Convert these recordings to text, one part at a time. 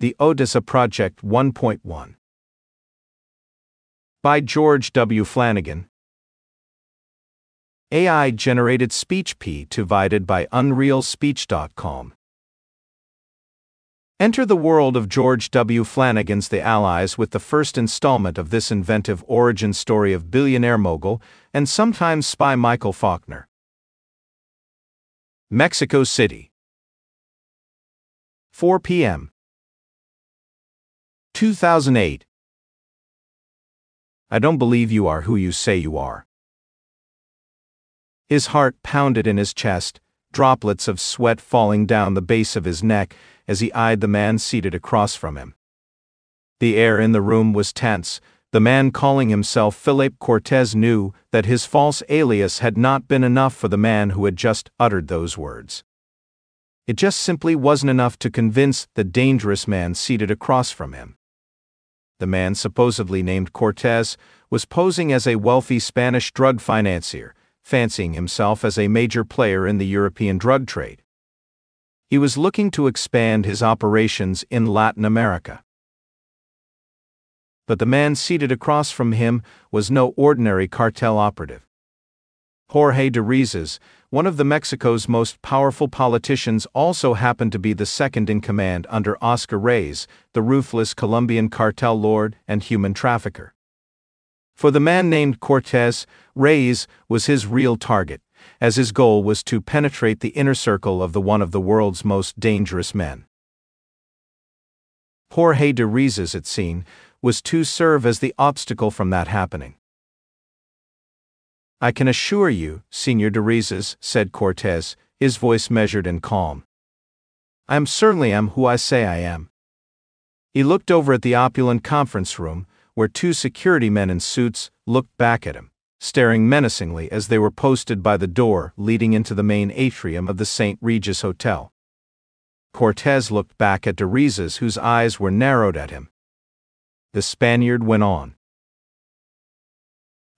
The Odessa Project 1.1. By George W. Flanagan. AI-generated speech P2 by unrealspeech.com. Enter the world of George W. Flanagan's The Allies with the first installment of this inventive origin story of billionaire mogul and sometimes spy Michael Faulkner. Mexico City. 4 p.m. 2008. I don't believe you are who you say you are. His heart pounded in his chest, droplets of sweat falling down the base of his neck as he eyed the man seated across from him. The air in the room was tense. The man calling himself Philip Cortez knew that his false alias had not been enough for the man who had just uttered those words. It just simply wasn't enough to convince the dangerous man seated across from him. The man supposedly named Cortez was posing as a wealthy Spanish drug financier, fancying himself as a major player in the European drug trade. He was looking to expand his operations in Latin America. But the man seated across from him was no ordinary cartel operative. Jorge de Rezas, one of the Mexico's most powerful politicians, also happened to be the second in command under Oscar Reyes, the ruthless Colombian cartel lord and human trafficker. For the man named Cortez, Reyes was his real target, as his goal was to penetrate the inner circle of one of the world's most dangerous men. Jorge de Rezas, it seemed, was to serve as the obstacle from that happening. I can assure you, Senor de Rezas, said Cortez, his voice measured and calm. I certainly am who I say I am. He looked over at the opulent conference room, where two security men in suits looked back at him, staring menacingly as they were posted by the door leading into the main atrium of the St. Regis Hotel. Cortez looked back at de Rezas, whose eyes were narrowed at him. The Spaniard went on.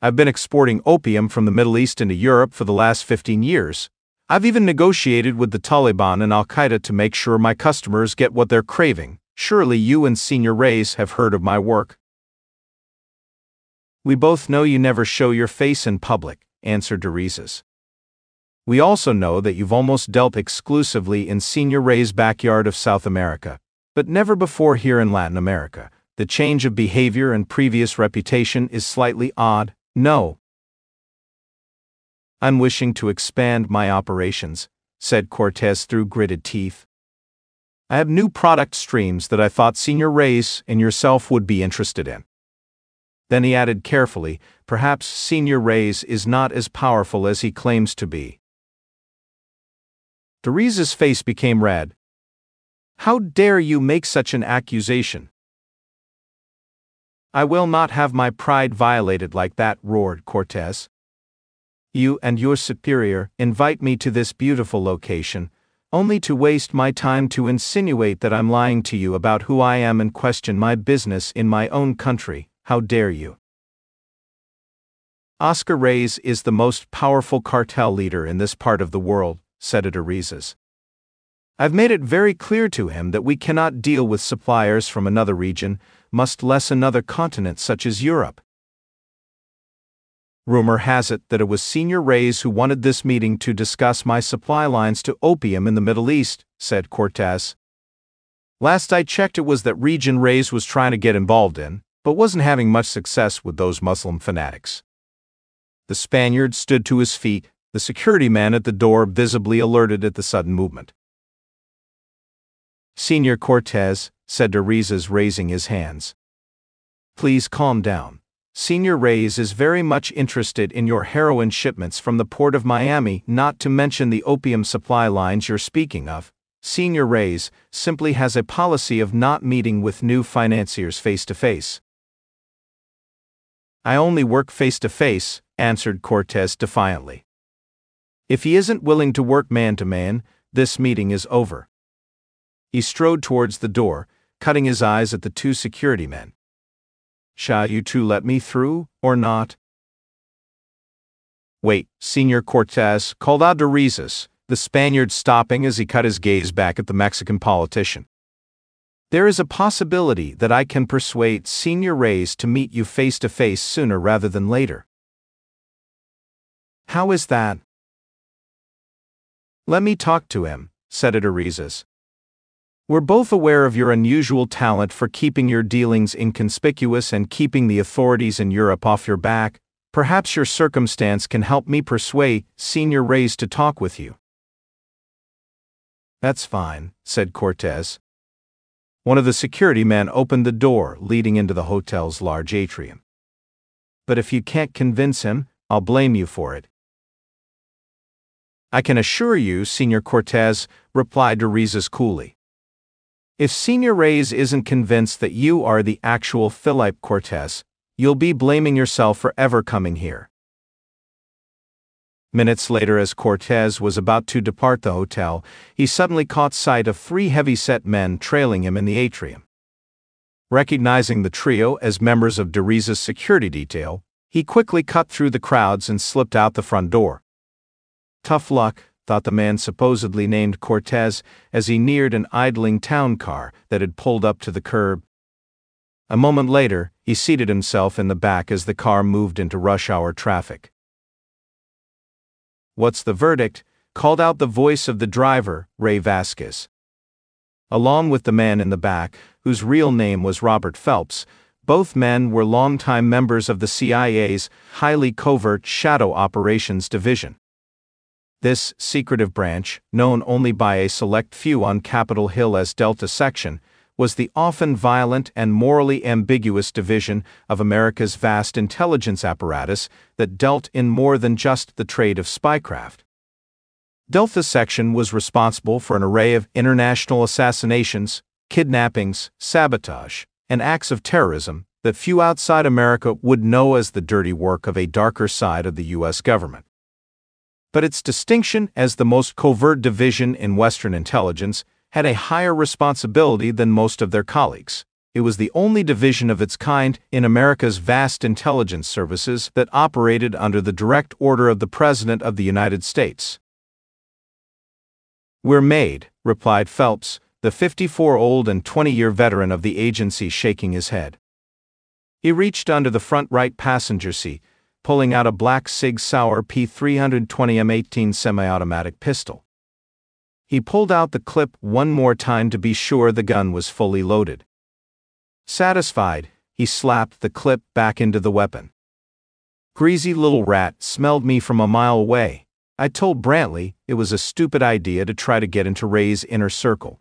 I've been exporting opium from the Middle East into Europe for the last 15 years. I've even negotiated with the Taliban and Al-Qaeda to make sure my customers get what they're craving. Surely you and Senor Reyes have heard of my work. We both know you never show your face in public, answered de Rezas. We also know that you've almost dealt exclusively in Senor Reyes' backyard of South America, but never before here in Latin America. The change of behavior and previous reputation is slightly odd, no. I'm wishing to expand my operations, said Cortez through gritted teeth. I have new product streams that I thought Senor Reyes and yourself would be interested in. Then he added carefully, perhaps Senor Reyes is not as powerful as he claims to be. De Rezas' face became red. How dare you make such an accusation? I will not have my pride violated like that, roared Cortez. You and your superior invite me to this beautiful location, only to waste my time to insinuate that I'm lying to you about who I am and question my business in my own country. How dare you? Oscar Reyes is the most powerful cartel leader in this part of the world, said de Rezas. I've made it very clear to him that we cannot deal with suppliers from another region, much less another continent such as Europe. Rumor has it that it was Senor Reyes who wanted this meeting to discuss my supply lines to opium in the Middle East, said Cortez. Last I checked, it was that region Reyes was trying to get involved in, but wasn't having much success with those Muslim fanatics. The Spaniard stood to his feet, the security man at the door visibly alerted at the sudden movement. Senor Cortez, said de Rezas, raising his hands. Please calm down. Senor Reyes is very much interested in your heroin shipments from the port of Miami, not to mention the opium supply lines you're speaking of. Senor Reyes simply has a policy of not meeting with new financiers face to face. I only work face-to-face, answered Cortez defiantly. If he isn't willing to work man-to-man, this meeting is over. He strode towards the door, cutting his eyes at the two security men. Shall you two let me through, or not? Wait, Senor Cortez, called out de Rezas, the Spaniard stopping as he cut his gaze back at the Mexican politician. There is a possibility that I can persuade Senior Reyes to meet you face to face sooner rather than later. How is that? Let me talk to him, said Rezas. We're both aware of your unusual talent for keeping your dealings inconspicuous and keeping the authorities in Europe off your back. Perhaps your circumstance can help me persuade Senior Reyes to talk with you. That's fine, said Cortez. One of the security men opened the door leading into the hotel's large atrium. But if you can't convince him, I'll blame you for it. I can assure you, Senor Cortez, replied Rezas coolly. If Senor Reyes isn't convinced that you are the actual Philip Cortez, you'll be blaming yourself for ever coming here. Minutes later, as Cortez was about to depart the hotel, he suddenly caught sight of three heavy-set men trailing him in the atrium. Recognizing the trio as members of Rezas' security detail, he quickly cut through the crowds and slipped out the front door. Tough luck, thought the man supposedly named Cortez as he neared an idling town car that had pulled up to the curb. A moment later, he seated himself in the back as the car moved into rush hour traffic. What's the verdict? Called out the voice of the driver, Ray Vasquez. Along with the man in the back, whose real name was Robert Phelps, both men were longtime members of the CIA's highly covert Shadow Operations Division. This secretive branch, known only by a select few on Capitol Hill as Delta Section, was the often violent and morally ambiguous division of America's vast intelligence apparatus that dealt in more than just the trade of spycraft. Delta Section was responsible for an array of international assassinations, kidnappings, sabotage, and acts of terrorism that few outside America would know as the dirty work of a darker side of the U.S. government. But its distinction as the most covert division in Western intelligence had a higher responsibility than most of their colleagues. It was the only division of its kind in America's vast intelligence services that operated under the direct order of the President of the United States. We're made, replied Phelps, the 54-year-old and 20-year veteran of the agency, shaking his head. He reached under the front right passenger seat, pulling out a black Sig Sauer P320M18 semi-automatic pistol. He pulled out the clip one more time to be sure the gun was fully loaded. Satisfied, he slapped the clip back into the weapon. Greasy little rat smelled me from a mile away. I told Brantley it was a stupid idea to try to get into Ray's inner circle.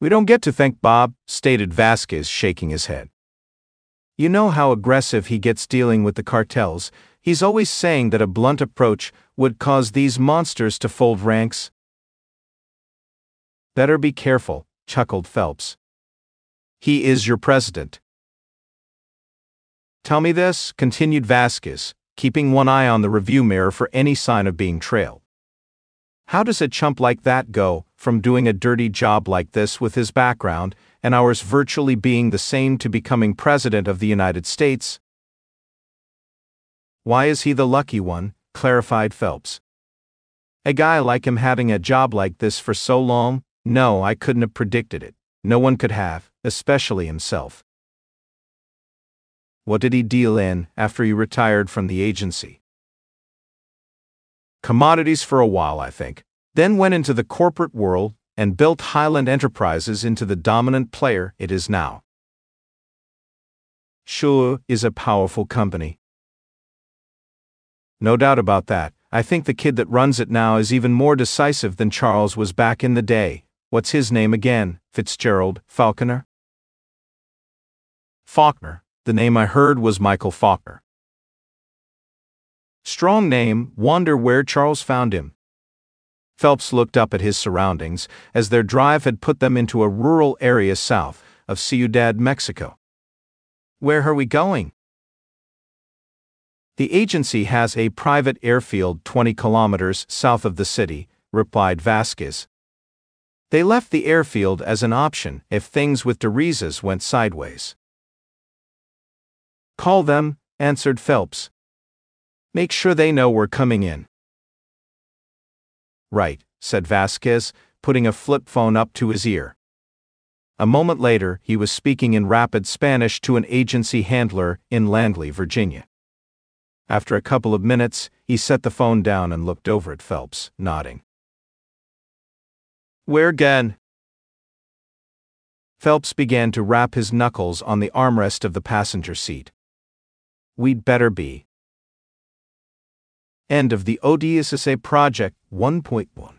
We don't get to thank Bob, stated Vasquez, shaking his head. You know how aggressive he gets dealing with the cartels. He's always saying that a blunt approach would cause these monsters to fold ranks. Better be careful, chuckled Phelps. He is your president. Tell me this, continued Vasquez, keeping one eye on the review mirror for any sign of being trailed. How does a chump like that go from doing a dirty job like this with his background and ours virtually being the same to becoming president of the United States? Why is he the lucky one? Clarified Phelps. A guy like him having a job like this for so long? No, I couldn't have predicted it. No one could have, especially himself. What did he deal in after he retired from the agency? Commodities for a while, I think. Then went into the corporate world and built Highland Enterprises into the dominant player it is now. Sure is a powerful company. No doubt about that. I think the kid that runs it now is even more decisive than Charles was back in the day. What's his name again? Fitzgerald Faulkner? Faulkner. The name I heard was Michael Faulkner. Strong name. Wonder where Charles found him. Phelps looked up at his surroundings as their drive had put them into a rural area south of Ciudad, Mexico. Where are we going? The agency has a private airfield 20 kilometers south of the city, replied Vasquez. They left the airfield as an option if things with Rezas went sideways. Call them, answered Phelps. Make sure they know we're coming in. Right, said Vasquez, putting a flip phone up to his ear. A moment later, he was speaking in rapid Spanish to an agency handler in Landley, Virginia. After a couple of minutes, he set the phone down and looked over at Phelps, nodding. "We're gone." Phelps began to rap his knuckles on the armrest of the passenger seat. "We'd better be." End of the Odessa Project 1.1.